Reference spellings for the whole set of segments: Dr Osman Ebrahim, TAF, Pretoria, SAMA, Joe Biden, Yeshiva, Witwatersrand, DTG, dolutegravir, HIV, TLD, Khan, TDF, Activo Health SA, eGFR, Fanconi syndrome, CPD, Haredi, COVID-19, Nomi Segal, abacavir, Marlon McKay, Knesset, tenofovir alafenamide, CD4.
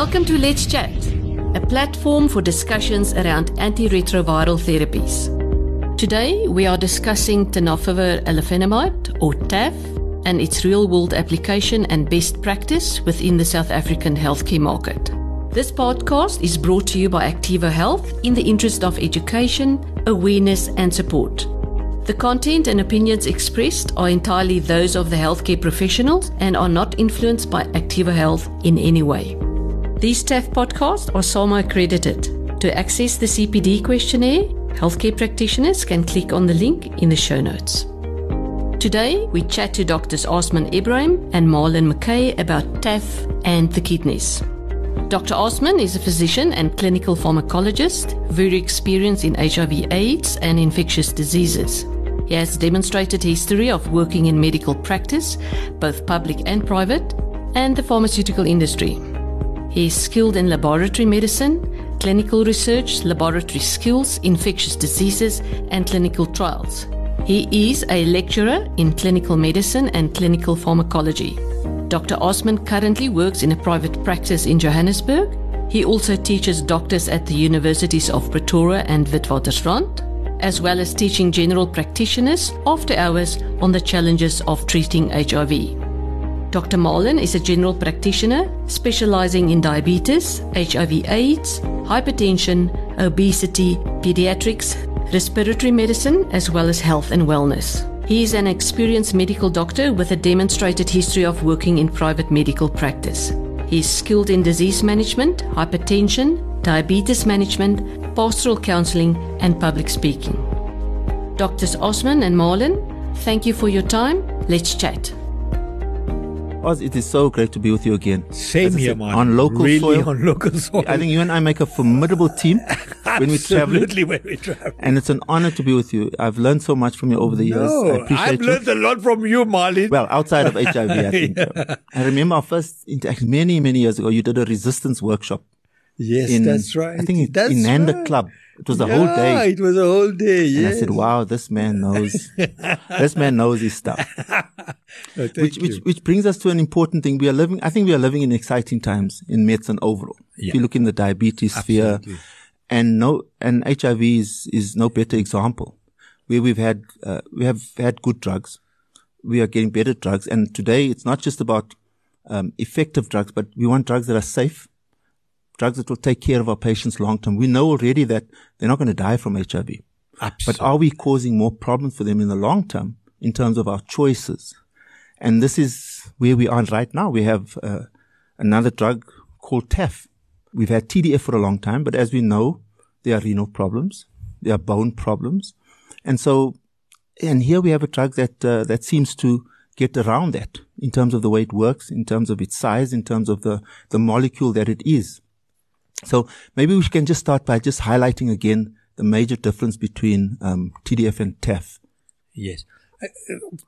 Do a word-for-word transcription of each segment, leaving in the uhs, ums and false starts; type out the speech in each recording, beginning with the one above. Welcome to Let's Chat, a platform for discussions around antiretroviral therapies. Today, we are discussing tenofovir alafenamide, or T A F, and its real-world application and best practice within the South African healthcare market. This podcast is brought to you by Activo Health in the interest of education, awareness, and support. The content and opinions expressed are entirely those of the healthcare professionals and are not influenced by Activo Health in any way. These T A F podcasts are SAMA accredited. To access the C P D questionnaire, healthcare practitioners can click on the link in the show notes. Today, we chat to Doctors Osman Ebrahim and Marlon McKay about T A F and the kidneys. Doctor Osman is a physician and clinical pharmacologist, very experienced in H I V AIDS and infectious diseases. He has demonstrated history of working in medical practice, both public and private, and the pharmaceutical industry. He is skilled in laboratory medicine, clinical research, laboratory skills, infectious diseases, and clinical trials. He is a lecturer in clinical medicine and clinical pharmacology. Doctor Osman currently works in a private practice in Johannesburg. He also teaches doctors at the universities of Pretoria and Witwatersrand, as well as teaching general practitioners after hours on the challenges of treating H I V. Doctor Marlon is a general practitioner specializing in diabetes, H I V AIDS, hypertension, obesity, pediatrics, respiratory medicine, as well as health and wellness. He is an experienced medical doctor with a demonstrated history of working in private medical practice. He is skilled in disease management, hypertension, diabetes management, pastoral counseling, and public speaking. Doctors Osman and Marlon, thank you for your time. Let's chat. Oz, it is so great to be with you again. Same here, man. On local really soil. on local soil. I think you and I make a formidable team when we travel. Absolutely, when we travel. And it's an honor to be with you. I've learned so much from you over the no, years. I appreciate I've you. learned a lot from you, Marlon. Well, outside of H I V, I think. yeah. I remember our first interaction many, many years ago. You did a resistance workshop. Yes, in, that's right. I think it, that's in Nanda right. Club. It was a yeah, whole day. It was a whole day, yes. And I said, wow, this man knows. This man knows his stuff. No, which, which, which brings us to an important thing. We are living, I think we are living in exciting times in medicine overall. Yeah. If you look in the diabetes Absolutely. sphere, and no, and H I V is, is no better example, where we've had, uh, we have had good drugs. We are getting better drugs. And today it's not just about, um, effective drugs, but we want drugs that are safe. Drugs that will take care of our patients long term. We know already that they're not going to die from H I V. Absolutely. But are we causing more problems for them in the long term in terms of our choices? And this is where we are right now. We have uh, another drug called T A F. We've had T D F for a long time, but as we know, there are renal problems, there are bone problems. And so, and here we have a drug that uh, that seems to get around that in terms of the way it works, in terms of its size, in terms of the, the molecule that it is. So maybe we can just start by just highlighting again the major difference between um, T D F and T A F. Yes. Uh,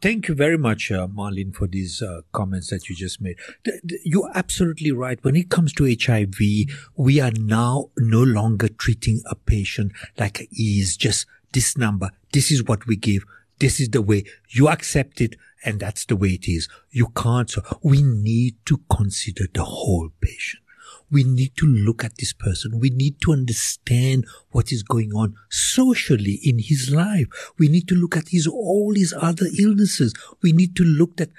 thank you very much, uh, Marlon, for these uh, comments that you just made. D- d- you're absolutely right. When it comes to H I V, we are now no longer treating a patient like he is just this number. This is what we give. This is the way you accept it. And that's the way it is. You can't. So we need to consider the whole patient. We need to look at this person. We need to understand what is going on socially in his life. We need to look at his all his other illnesses. We need to look at,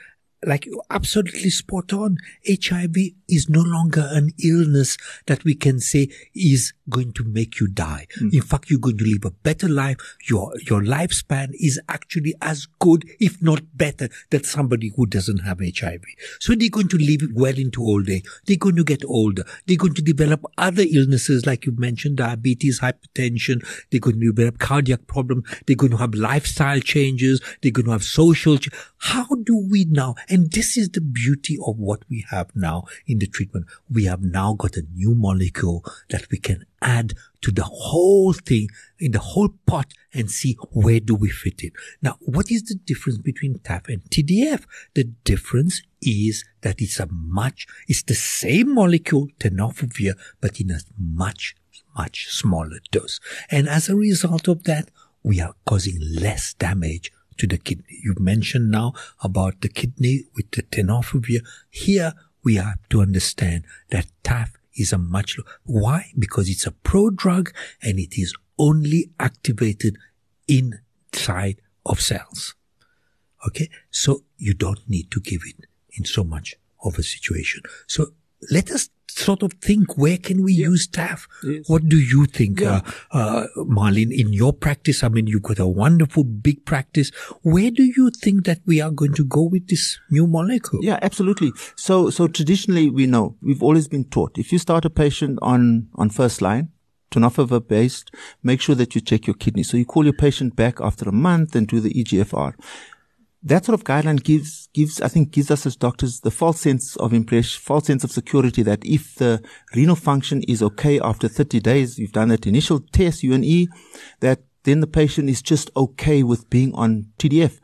like you're absolutely spot on, H I V is no longer an illness that we can say is going to make you die. Mm. In fact, you're going to live a better life. Your your lifespan is actually as good, if not better, than somebody who doesn't have H I V. So they're going to live well into old age. They're going to get older. They're going to develop other illnesses, like you mentioned, diabetes, hypertension. They're going to develop cardiac problems. They're going to have lifestyle changes. They're going to have social changes. How do we now? And this is the beauty of what we have now in the treatment. We have now got a new molecule that we can add to the whole thing, in the whole pot, and see where do we fit it. Now, what is the difference between T A F and T D F? The difference is that it's a much, it's the same molecule, tenofovir, but in a much, much smaller dose. And as a result of that, we are causing less damage to the kidney. You mentioned now about the kidney with the tenofovir. Here we have to understand that T A F is a much lower. Why? Because it's a prodrug and it is only activated inside of cells. Okay, so you don't need to give it in so much of a situation. So let us sort of think, where can we yeah. use T A F? Yes. What do you think, yeah. uh, uh, Marlon, in your practice? I mean, you've got a wonderful big practice. Where do you think that we are going to go with this new molecule? Yeah, absolutely. So, so traditionally, we know, we've always been taught, if you start a patient on, on first line, tenofovir based, make sure that you check your kidney. So you call your patient back after a month and do the e G F R. That sort of guideline gives, gives, I think gives us as doctors the false sense of impression, false sense of security that if the renal function is okay after thirty days, you've done that initial test, U N E, that then the patient is just okay with being on T D F.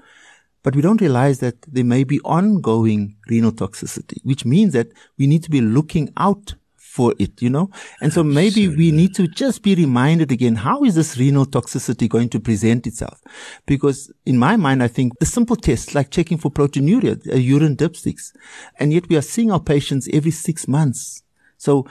But we don't realize that there may be ongoing renal toxicity, which means that we need to be looking out for it, you know? And so maybe Absolutely. we need to just be reminded again, how is this renal toxicity going to present itself? Because in my mind, I think a simple test like checking for proteinuria, uh, urine dipsticks, and yet we are seeing our patients every six months. So,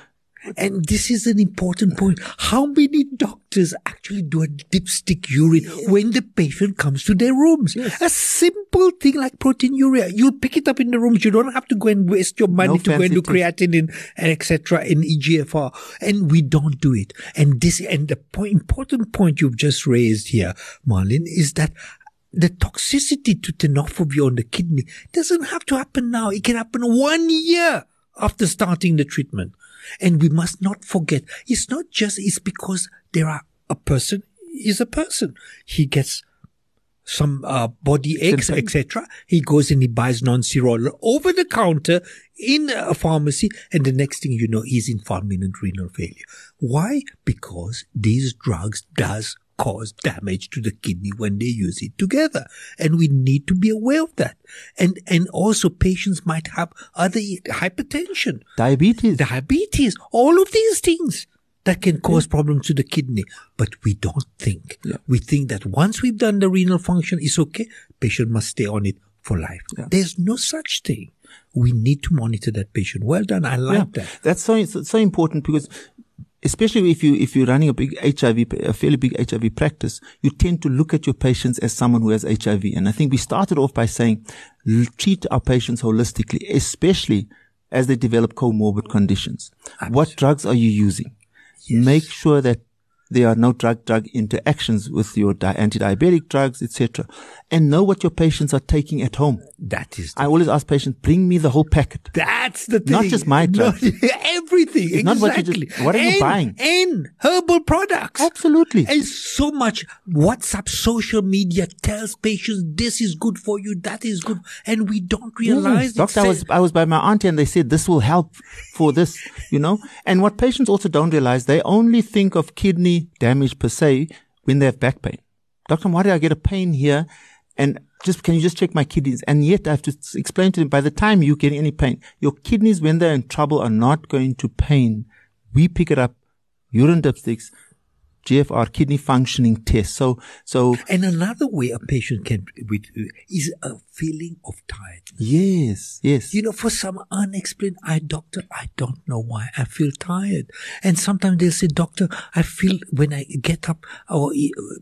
and this is an important point. How many doctors actually do a dipstick urine yes. when the patient comes to their rooms? Yes. A simple thing like proteinuria. You'll pick it up in the rooms. You don't have to go and waste your money no to go and do creatinine and et cetera in e G F R. And we don't do it. And this, and the po- important point you've just raised here, Marlon, is that the toxicity to tenofovir on the kidney doesn't have to happen now. It can happen one year after starting the treatment. And we must not forget, it's not just, it's because there are, a person is a person. He gets some uh, body aches, et cetera. He goes and he buys non-steroidal over the counter in a pharmacy, and the next thing you know, he's in fulminant renal failure. Why? Because these drugs does cause damage to the kidney when they use it together. And we need to be aware of that. And and also patients might have other hypertension. Diabetes. Diabetes. All of these things that can cause problems to the kidney. But we don't think. Yeah. We think that once we've done the renal function, it's okay. Patient must stay on it for life. Yeah. There's no such thing. We need to monitor that patient. Well done. I like yeah. that. That's so, so important because... Especially if you, if you're running a big H I V, a fairly big H I V practice, you tend to look at your patients as someone who has H I V. And I think we started off by saying, treat our patients holistically, especially as they develop comorbid conditions. Absolutely. What drugs are you using? Yes. Make sure that there are no drug-drug interactions with your di- anti-diabetic drugs, et cetera. And know what your patients are taking at home. That is. I thing. always ask patients, bring me the whole packet. That's the thing. Not just my drugs. Not everything. It's exactly. Not what, you just, what are and, you buying? And herbal products. Absolutely. And so much WhatsApp, social media tells patients this is good for you, that is good. And we don't realize mm, Doctor, I was, I was by my auntie and they said this will help for this, you know. And what patients also don't realize, they only think of kidney damage per se when they have back pain. Doctor, why did I get a pain here? And just, can you just check my kidneys? And yet I have to explain to them, by the time you get any pain, your kidneys, when they're in trouble, are not going to pain. We pick it up, urine dipsticks, G F R, kidney functioning test. So, so. And another way a patient can, with, is a feeling of tiredness. Yes, yes. You know, for some unexplained, I, doctor, I don't know why I feel tired. And sometimes they'll say, doctor, I feel when I get up or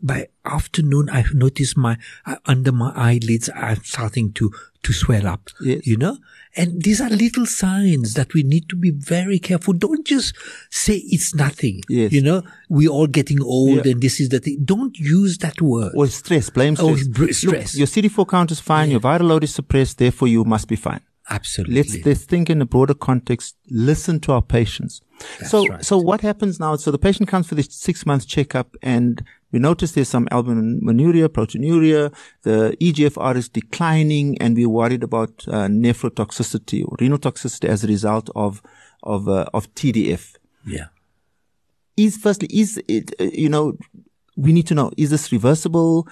by afternoon, I notice my, uh, under my eyelids, I'm starting to, to swell up, yes. you know? And these are little signs that we need to be very careful. Don't just say it's nothing. Yes. You know, we're all getting old yeah. and this is the thing. Don't use that word. Or stress, blame stress. Or br- stress. Look, your C D four count is fine, yeah. your viral load is suppressed, therefore you must be fine. Absolutely. Let's, let's think in a broader context, listen to our patients. That's so, right. so what happens now? So the patient comes for this six month checkup and we notice there's some albuminuria, proteinuria, the e G F R is declining, and we're worried about uh, nephrotoxicity or renal toxicity as a result of, of, uh, of T D F. Yeah. Is firstly, is it, uh, you know, we need to know, is this reversible?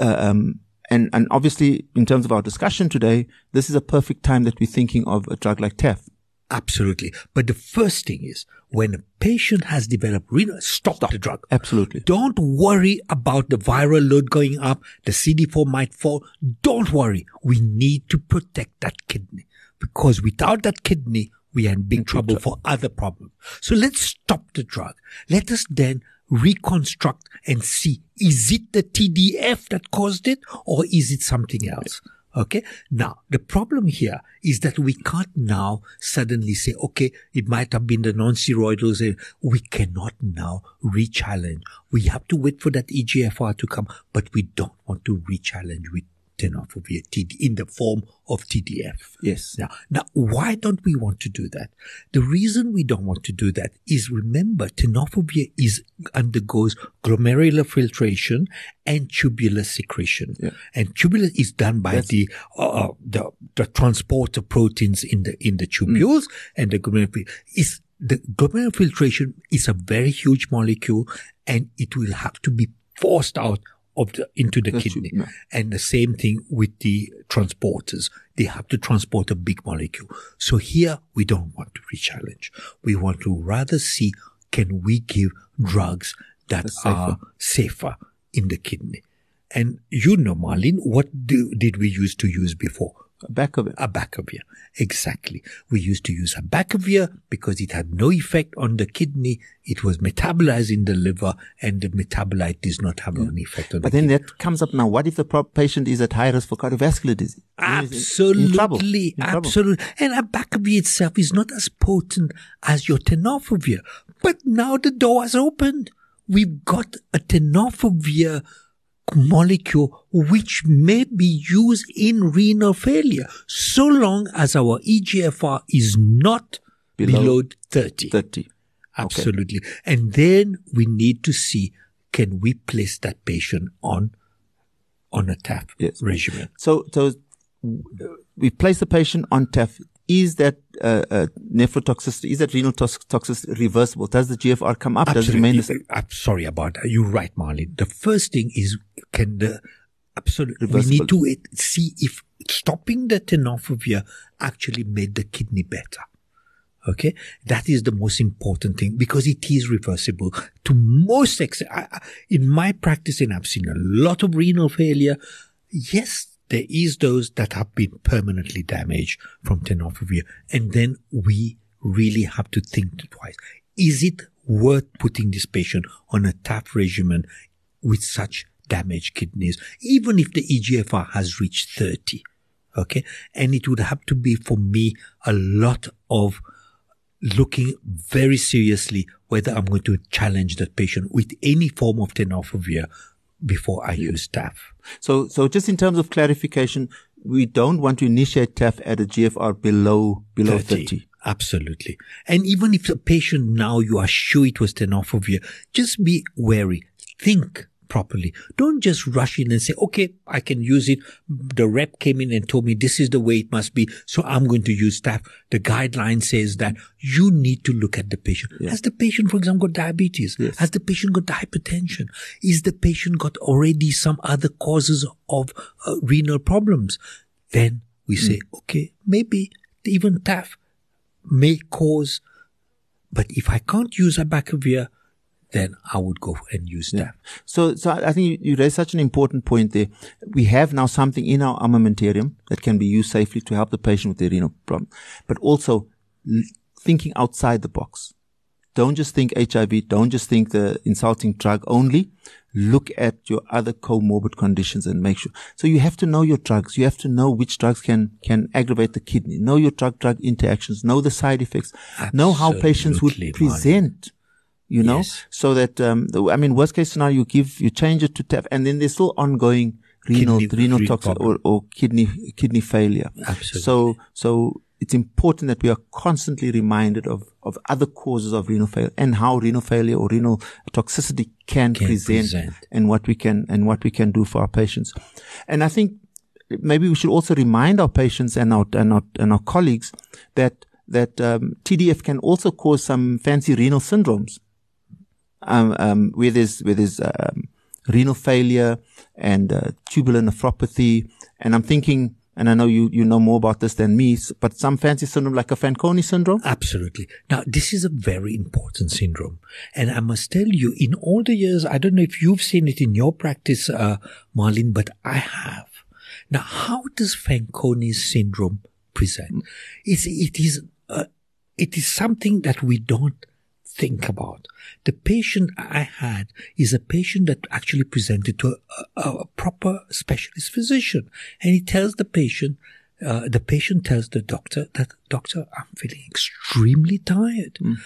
Uh, um, And, and obviously, in terms of our discussion today, this is a perfect time that we're thinking of a drug like T A F. Absolutely. But the first thing is, when a patient has developed renal, stop, stop the drug. Absolutely. Don't worry about the viral load going up. The C D four might fall. Don't worry. We need to protect that kidney, because without that kidney, we are in big trouble for other problems. So let's stop the drug. Let us then reconstruct and see, is it the T D F that caused it or is it something else? Okay. Now, the problem here is that we can't now suddenly say, okay, it might have been the non-steroidals. We cannot now re-challenge. We have to wait for that E G F R to come, but we don't want to re-challenge with tenofovir in the form of T D F. Yes. Now, now, why don't we want to do that? The reason we don't want to do that is, remember, tenofovir is, undergoes glomerular filtration and tubular secretion. Yeah. And tubular is done by That's, the, uh, the the transporter proteins in the in the tubules mm. and the glomerular. Is the glomerular filtration is a very huge molecule, and it will have to be forced out of the, into the That's kidney. True, yeah. And the same thing with the transporters. They have to transport a big molecule. So here we don't want to re-challenge. We want to rather see, can we give drugs that That's are safer. safer in the kidney? And you know, Marlene, what do, did we used to use before? Abacavir. Abacavir, exactly. We used to use abacavir because it had no effect on the kidney. It was metabolized in the liver, and the metabolite does not have yeah. an effect on but the kidney. But then that comes up now. What if the patient is at high risk for cardiovascular disease? Absolutely. In trouble. In trouble. Absolutely. And abacavir itself is not as potent as your tenofovir. But now the door has opened. We've got a tenofovir molecule which may be used in renal failure, so long as our E G F R is not below, below thirty. thirty. Absolutely. Okay. And then we need to see, can we place that patient on on a T A F yes. regimen? So, so we place the patient on T A F. Is that uh, uh, nephrotoxicity, is that renal tox- toxicity reversible? Does the G F R come up? Absolutely. Does it remain the same? I'm sorry about that. You're right, Marlene. The first thing is, can the absolute reversible. We need to it, see if stopping the tenofovir actually made the kidney better. Okay? That is the most important thing, because it is reversible. To most extent, in my practice, and I've seen a lot of renal failure, yes, there is those that have been permanently damaged from tenofovir. And then we really have to think twice. Is it worth putting this patient on a T A F regimen with such damaged kidneys, even if the E G F R has reached thirty? Okay. And it would have to be, for me, a lot of looking very seriously whether I'm going to challenge that patient with any form of tenofovir before I use T A F. So, so just in terms of clarification, we don't want to initiate T A F at a G F R below, below thirty. Absolutely. And even if the patient now you are sure it was tenofovir, just be wary. Think properly. Don't just rush in and say, okay, I can use it. The rep came in and told me this is the way it must be, so I'm going to use T A F. The guideline says that you need to look at the patient. Yes. Has the patient, for example, got diabetes? Yes. Has the patient got hypertension? Is the patient got already some other causes of uh, renal problems? Then we say, mm. okay, maybe even T A F may cause, but if I can't use abacavir, then I would go and use yeah. that. So, so I think you, you raised such an important point there. We have now something in our armamentarium that can be used safely to help the patient with their renal problem, but also l- thinking outside the box. Don't just think H I V. Don't just think the insulting drug only. Look at your other comorbid conditions and make sure. So you have to know your drugs. You have to know which drugs can, can aggravate the kidney. Know your drug-drug interactions. Know the side effects. Absolutely. Know how patients would present. You know, yes. so that, um, I mean, worst case scenario, you give, you change it to T A F, and then there's still ongoing renal, kidney, renal toxicity or, or kidney, kidney failure. Absolutely. So, so it's important that we are constantly reminded of, of other causes of renal failure and how renal failure or renal toxicity can, can present, present and what we can, and what we can do for our patients. And I think maybe we should also remind our patients and our, and our, and our colleagues that, that, um, T D F can also cause some fancy renal syndromes. Um, um, where there's, where there's, um, renal failure and, uh, tubular nephropathy. And I'm thinking, and I know you, you know more about this than me, but some fancy syndrome like a Fanconi syndrome? Absolutely. Now, this is a very important syndrome. And I must tell you, in all the years, I don't know if you've seen it in your practice, uh, Marlene, but I have. Now, how does Fanconi syndrome present? It's, it is, uh, it is something that we don't think about. The patient I had is a patient that actually presented to a, a, a proper specialist physician, and he tells the patient, uh, the patient tells the doctor that, "Doctor, I'm feeling extremely tired. Mm.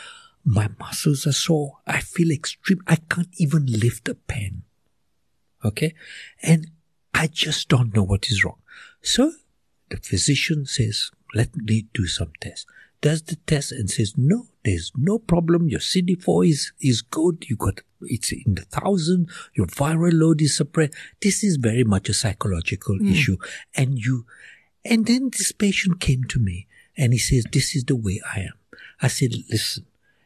My muscles are sore. I feel extreme. I can't even lift a pen. Okay, and I just don't know what is wrong." So the physician says, "Let me do some tests." Does the test and says, "No, there's no problem. Your C D four is, is good. You got, it's in the thousand. Your viral load is suppressed." This is very much a psychological mm. issue. And you, and then this patient came to me and he says, "This is the way I am." I said, "Listen,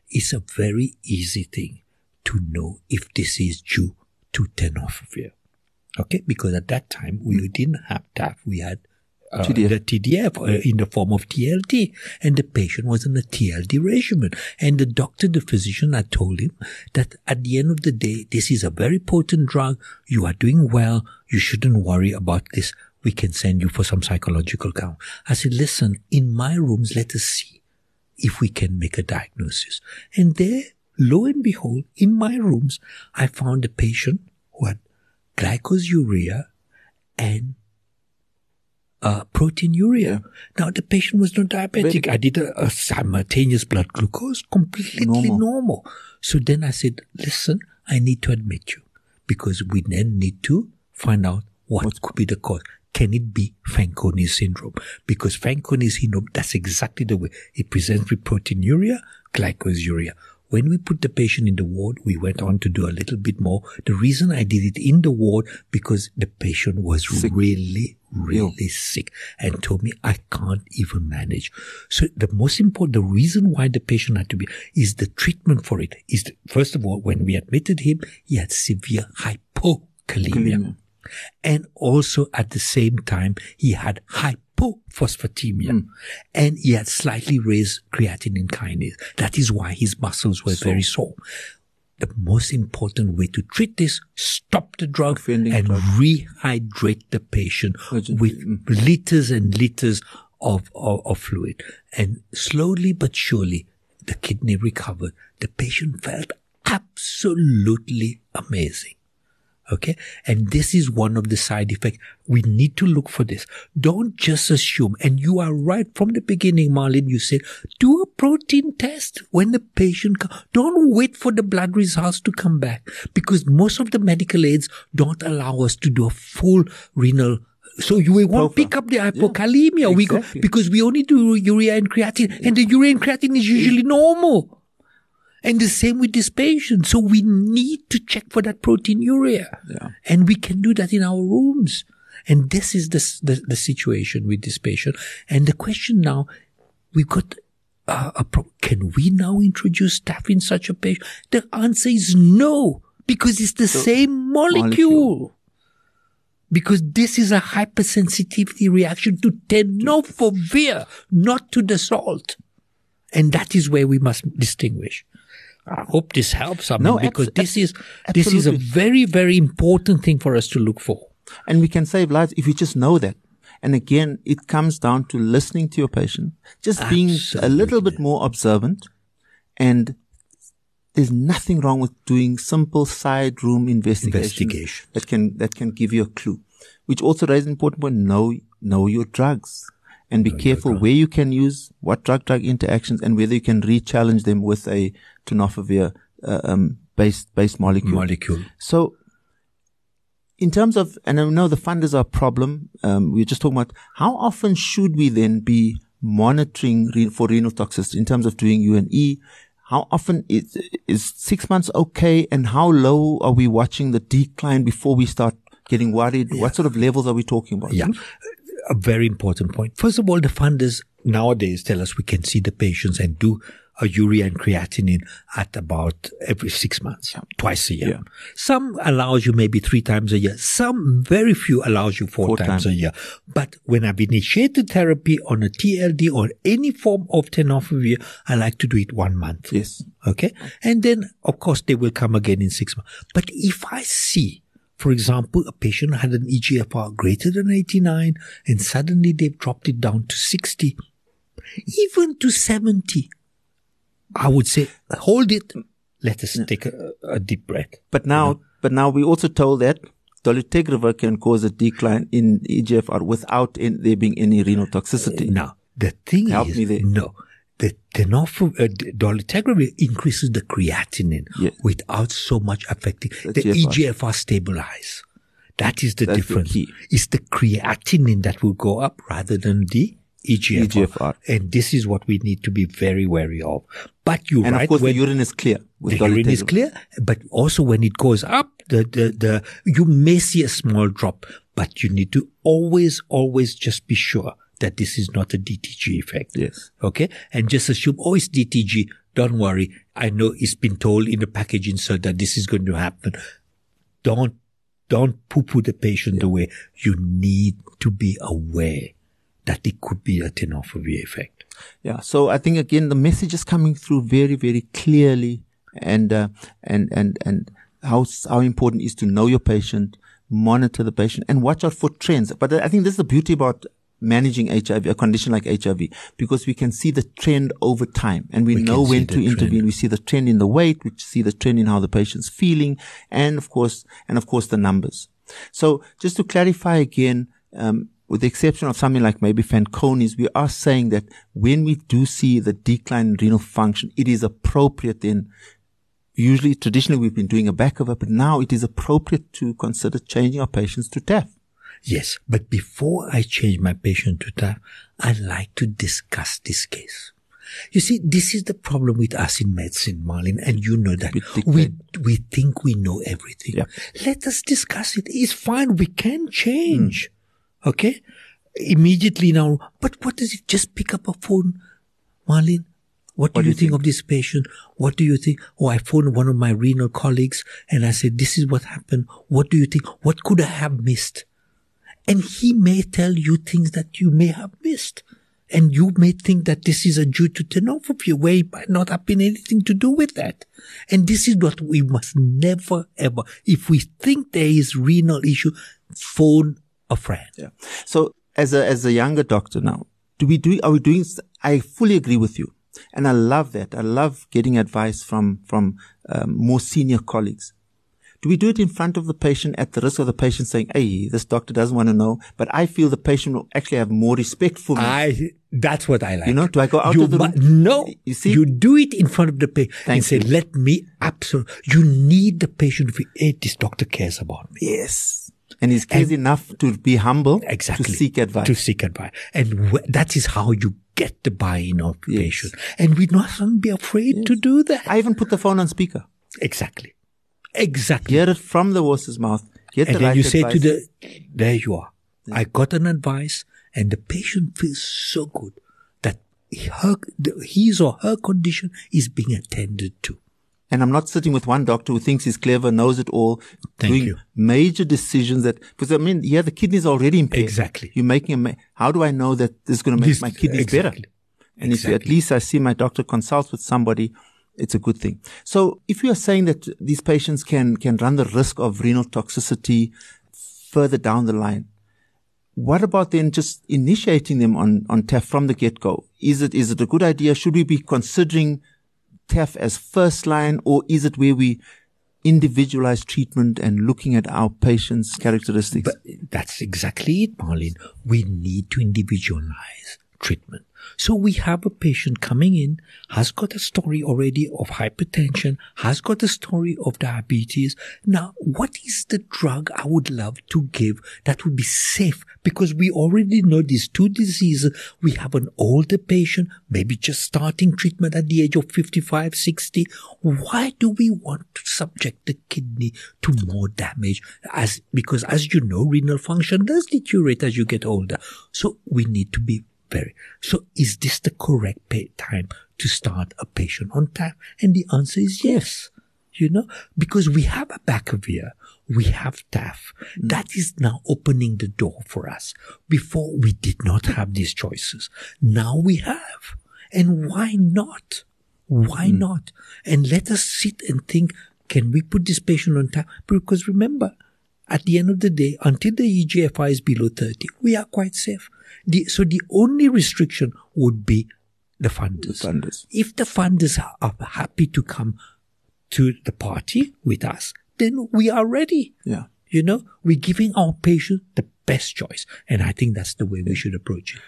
it's a very easy thing to know if this is due to tenofovir." Okay. Because at that time we mm. didn't have T A F. We had Uh, the T D F uh, in the form of T L D, and the patient was on a T L D regimen, and the doctor, the physician, I told him that at the end of the day, this is a very potent drug, you are doing well, you shouldn't worry about this, we can send you for some psychological count. I said, "Listen, in my rooms, let us see if we can make a diagnosis." And there, lo and behold, in my rooms, I found a patient who had glycosuria and Uh, proteinuria. Now, the patient was not diabetic. Very I did a, a simultaneous blood glucose, completely normal. normal. So then I said, "Listen, I need to admit you because we then need to find out what, what could be the cause. Can it be Fanconi syndrome? Because Fanconi syndrome, that's exactly the way. It presents with proteinuria, glycosuria." When we put the patient in the ward, we went on to do a little bit more. The reason I did it in the ward, because the patient was sick. really, really yeah. sick and told me, "I can't even manage." So the most important, the reason why the patient had to be, is the treatment for it. Is the, first of all, when we admitted him, he had severe hypokalemia. Kalemia. And also at the same time, he had hypokalemia. Hypophosphatemia, mm. and he had slightly raised creatinine kinase. That is why his muscles were so, very sore. The most important way to treat this, stop the drug Fending and drug. rehydrate the patient Urgent. with mm. liters and liters of, of, of fluid. And slowly but surely, the kidney recovered. The patient felt absolutely amazing. Okay. And this is one of the side effects. We need to look for this. Don't just assume. And you are right from the beginning, Marlon. You said, do a protein test when the patient comes. Don't wait for the blood results to come back, because most of the medical aids don't allow us to do a full renal. So you won't pick up the hypokalemia. Yeah, exactly. We go, because we only do urea and creatinine, and the urea and creatinine is usually normal. And the same with this patient. So we need to check for that proteinuria. Yeah. And we can do that in our rooms. And this is the, the, the situation with this patient. And the question now, we've got, uh, a pro- can we now introduce T A F in such a patient? The answer is no, because it's the so, same molecule. molecule. Because this is a hypersensitivity reaction to tenofovir, not to the salt. And that is where we must distinguish. I hope this helps. I mean, no, because abso- this is absolutely. this is a very, very important thing for us to look for. And we can save lives if we just know that. And again, it comes down to listening to your patient, just absolutely. being a little bit more observant. And there's nothing wrong with doing simple side room investigation, investigation. that can that can give you a clue. Which also raises an important point: know know your drugs. And be no, careful no, no. where you can use, what drug-drug interactions, and whether you can re-challenge them with a tenofovir uh, um, based based molecule. Molecule. So, in terms of, and I know the funders are a problem. Um, we we're just talking about how often should we then be monitoring re- for renal toxicity in terms of doing U N E. How often is is six months okay? And how low are we watching the decline before we start getting worried? Yeah. What sort of levels are we talking about? Yeah. A very important point. First of all, the funders nowadays tell us we can see the patients and do a urea and creatinine at about every six months, yeah. twice a year. Yeah. Some allows you maybe three times a year. Some, very few, allows you four, four times, times a year. But when I've initiated therapy on a T L D or any form of tenofovir, I like to do it one month. Yes. Okay. And then, of course, they will come again in six months. But if I see, for example, a patient had an E G F R greater than eighty-nine and suddenly they've dropped it down to sixty, even to seventy. I would say, hold it. Let us take a, a deep breath. But now, you know? but now we also told that dolutegravir can cause a decline in E G F R without in, there being any renal toxicity. Uh, now, the thing Help is, me there. no, the tenofovir, uh, dolutegravir increases the creatinine yes. without so much affecting the, the E G F R stabilize. That is the That's difference. The it's the creatinine that will go up rather than the E G F R. E G F R. And this is what we need to be very wary of. But you're and right. And of course, when the urine is clear. With the urine is clear, but also when it goes up, the, the, the, you may see a small drop, but you need to always, always just be sure that this is not a D T G effect. Yes. Okay? And just assume, oh, it's D T G. Don't worry. I know it's been told in the package insert that this is going to happen. Don't, don't poo-poo the patient yeah. away. You need to be aware that it could be a tenofovir effect. Yeah. So I think again, the message is coming through very, very clearly, and uh, and and and how how important it is to know your patient, monitor the patient, and watch out for trends. But I think this is the beauty about managing H I V, a condition like H I V, because we can see the trend over time, and we, we know when to trend. intervene. We see the trend in the weight, we see the trend in how the patient's feeling, and of course, and of course, the numbers. So just to clarify again. Um, With the exception of something like maybe Fanconi's, we are saying that when we do see the decline in renal function, it is appropriate then. Usually, traditionally, we've been doing abacavir, but now it is appropriate to consider changing our patients to T A F. Yes, but before I change my patient to T A F, I'd like to discuss this case. You see, this is the problem with us in medicine, Marlon, and you know that. We, we think we know everything. Yeah. Let us discuss it. It's fine. We can change. Mm. Okay, immediately now. But what does it just pick up a phone, Marlon? What do, what do you think, think of this patient? What do you think? Oh, I phoned one of my renal colleagues and I said, this is what happened. What do you think? What could I have missed? And he may tell you things that you may have missed. And you may think that this is a due to tenofovir, where it might not have been anything to do with that. And this is what we must never, ever, if we think there is renal issue, phone a friend. Yeah. So as a, as a younger doctor now, do we do, are we doing, I fully agree with you. And I love that. I love getting advice from, from, um, more senior colleagues. Do we do it in front of the patient at the risk of the patient saying, hey, this doctor doesn't want to know, but I feel the patient will actually have more respect for me. I, that's what I like. You know, do I go out you of the room? No. You see? You do it in front of the patient and say, you. let me absolutely, you need the patient to feel, hey, this doctor cares about me. Yes. And he's crazy enough to be humble exactly, to seek advice. To seek advice. And wh- that is how you get the buy-in of the yes. patient. And we mustn't be afraid yes. to do that. I even put the phone on speaker. Exactly. Exactly. Hear it from the horse's mouth. Get and the then right you advice. Say to the, there you are. Yes. I got an advice and the patient feels so good that her, his or her condition is being attended to. And I'm not sitting with one doctor who thinks he's clever, knows it all, Thank doing you. major decisions that, because I mean, yeah, the kidney's already impaired. Exactly. You're making a, ma- how do I know that this is going to make this, my kidneys exactly. better? And exactly. if at least I see my doctor consult with somebody, it's a good thing. So if you are saying that these patients can, can run the risk of renal toxicity further down the line, what about then just initiating them on, on T A F from the get-go? Is it, is it a good idea? Should we be considering T A F as first line, or is it where we individualize treatment and looking at our patient's characteristics? But that's exactly it, Marlon. We need to individualize treatment. So we have a patient coming in, has got a story already of hypertension, has got a story of diabetes. Now, what is the drug I would love to give that would be safe? Because we already know these two diseases. We have an older patient, maybe just starting treatment at the age of fifty-five, sixty. Why do we want to subject the kidney to more damage? As, because as you know, renal function does deteriorate as you get older. So we need to be Very. So is this the correct pay time to start a patient on T A F? And the answer is yes. You know, because we have abacavir, we have T A F. Mm. That is now opening the door for us. Before we did not have these choices. Now we have. And why not? Why mm. not? And let us sit and think, can we put this patient on T A F? Because remember, at the end of the day, until the E G F R is below thirty, we are quite safe. The, so the only restriction would be the funders. The funders. If the funders are happy to come to the party with us, then we are ready. Yeah. You know, we're giving our patient the best choice. And I think that's the way we should approach it.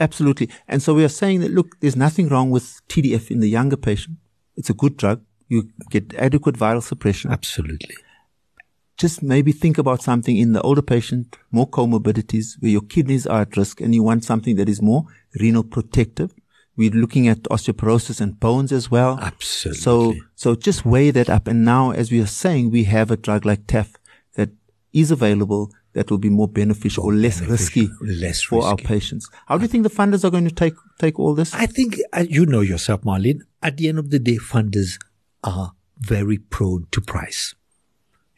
Absolutely. And so we are saying that, look, there's nothing wrong with T D F in the younger patient. It's a good drug. You get adequate viral suppression. Absolutely. Just maybe think about something in the older patient, more comorbidities, where your kidneys are at risk and you want something that is more renal protective. We're looking at osteoporosis and bones as well. Absolutely. So, so just weigh that up. And now, as we are saying, we have a drug like T A F that is available that will be more beneficial or less beneficial, risky less for risky. our patients. How do you think the funders are going to take, take all this? I think, uh, you know yourself, Marlene, at the end of the day, funders are very prone to price.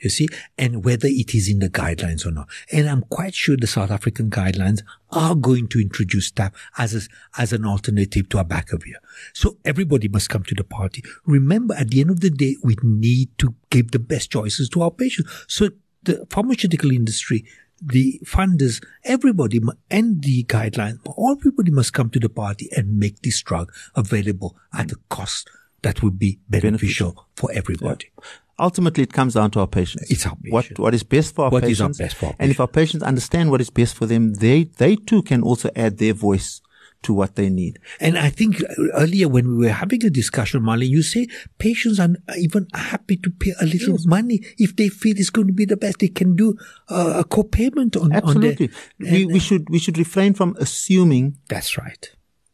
You see, and whether it is in the guidelines or not. And I'm quite sure the South African guidelines are going to introduce T A F as a, as an alternative to abacavir. So everybody must come to the party. Remember, at the end of the day, we need to give the best choices to our patients. So the pharmaceutical industry, the funders, everybody, and the guidelines, all everybody must come to the party and make this drug available at a cost that would be beneficial, beneficial. for everybody. Yeah. Ultimately, it comes down to our patients. It's our patients. What, what is best for our what patients. What is our best for our patients. And if our patients understand what is best for them, they, they too can also add their voice to what they need. And I think earlier when we were having a discussion, Marlene, you say patients are even happy to pay a little yes. money if they feel it's going to be the best. They can do uh, a co-payment on Absolutely. On their, we, and, we should, we should refrain from assuming. That's right.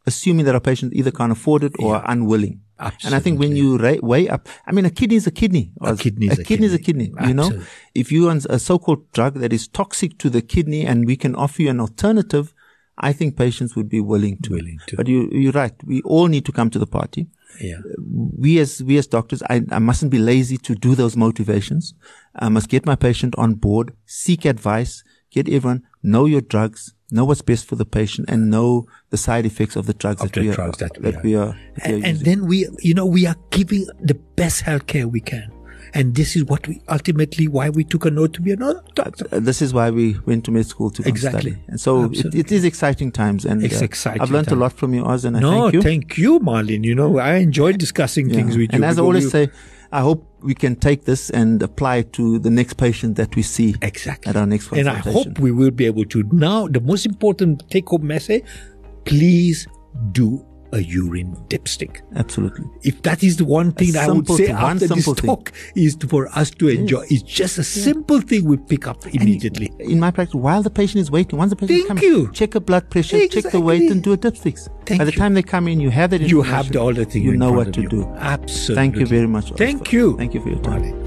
Assuming that our patients either can't afford it or yeah. are unwilling. Absolutely. And I think when you ra- weigh up, I mean, a kidney is a kidney. A kidney is a, a kidney. Is a kidney. You Absolutely. know, if you want a so-called drug that is toxic to the kidney and we can offer you an alternative, I think patients would be willing to. Willing to. But you, you're right. We all need to come to the party. Yeah. We as, we as doctors, I, I mustn't be lazy to do those motivations. I must get my patient on board, seek advice, get everyone, know your drugs. Know what's best for the patient and know the side effects of the drugs of that, the we are, drugs that, that we are, that and, we are and then we, you know, we are giving the best healthcare we can. And this is what we ultimately why we took a note to be another doctor. Uh, this is why we went to med school to exactly. study. And so it, it is exciting times. And it's uh, exciting. I've learned time. a lot from you, Oz, and I no, thank you. No, thank you, Marlene. You know, I enjoyed discussing yeah. things with and you. And as I always you, say, I hope we can take this and apply it to the next patient that we see exactly. at our next consultation. And I hope we will be able to. Now, the most important take-home message, please do a urine dipstick. Absolutely. If that is the one thing that I would say thing, after this talk thing. is to, for us to enjoy. Yes. It's just a yes. simple thing we pick up immediately. And in my practice, while the patient is waiting, once the patient Thank comes, you. check a blood pressure, exactly. check the weight and do a dipsticks. Thank By the you. time they come in, you have that information. You have the, all the things you know what to you. do. Absolutely. Thank you very much. Thank you. Thank you for your time.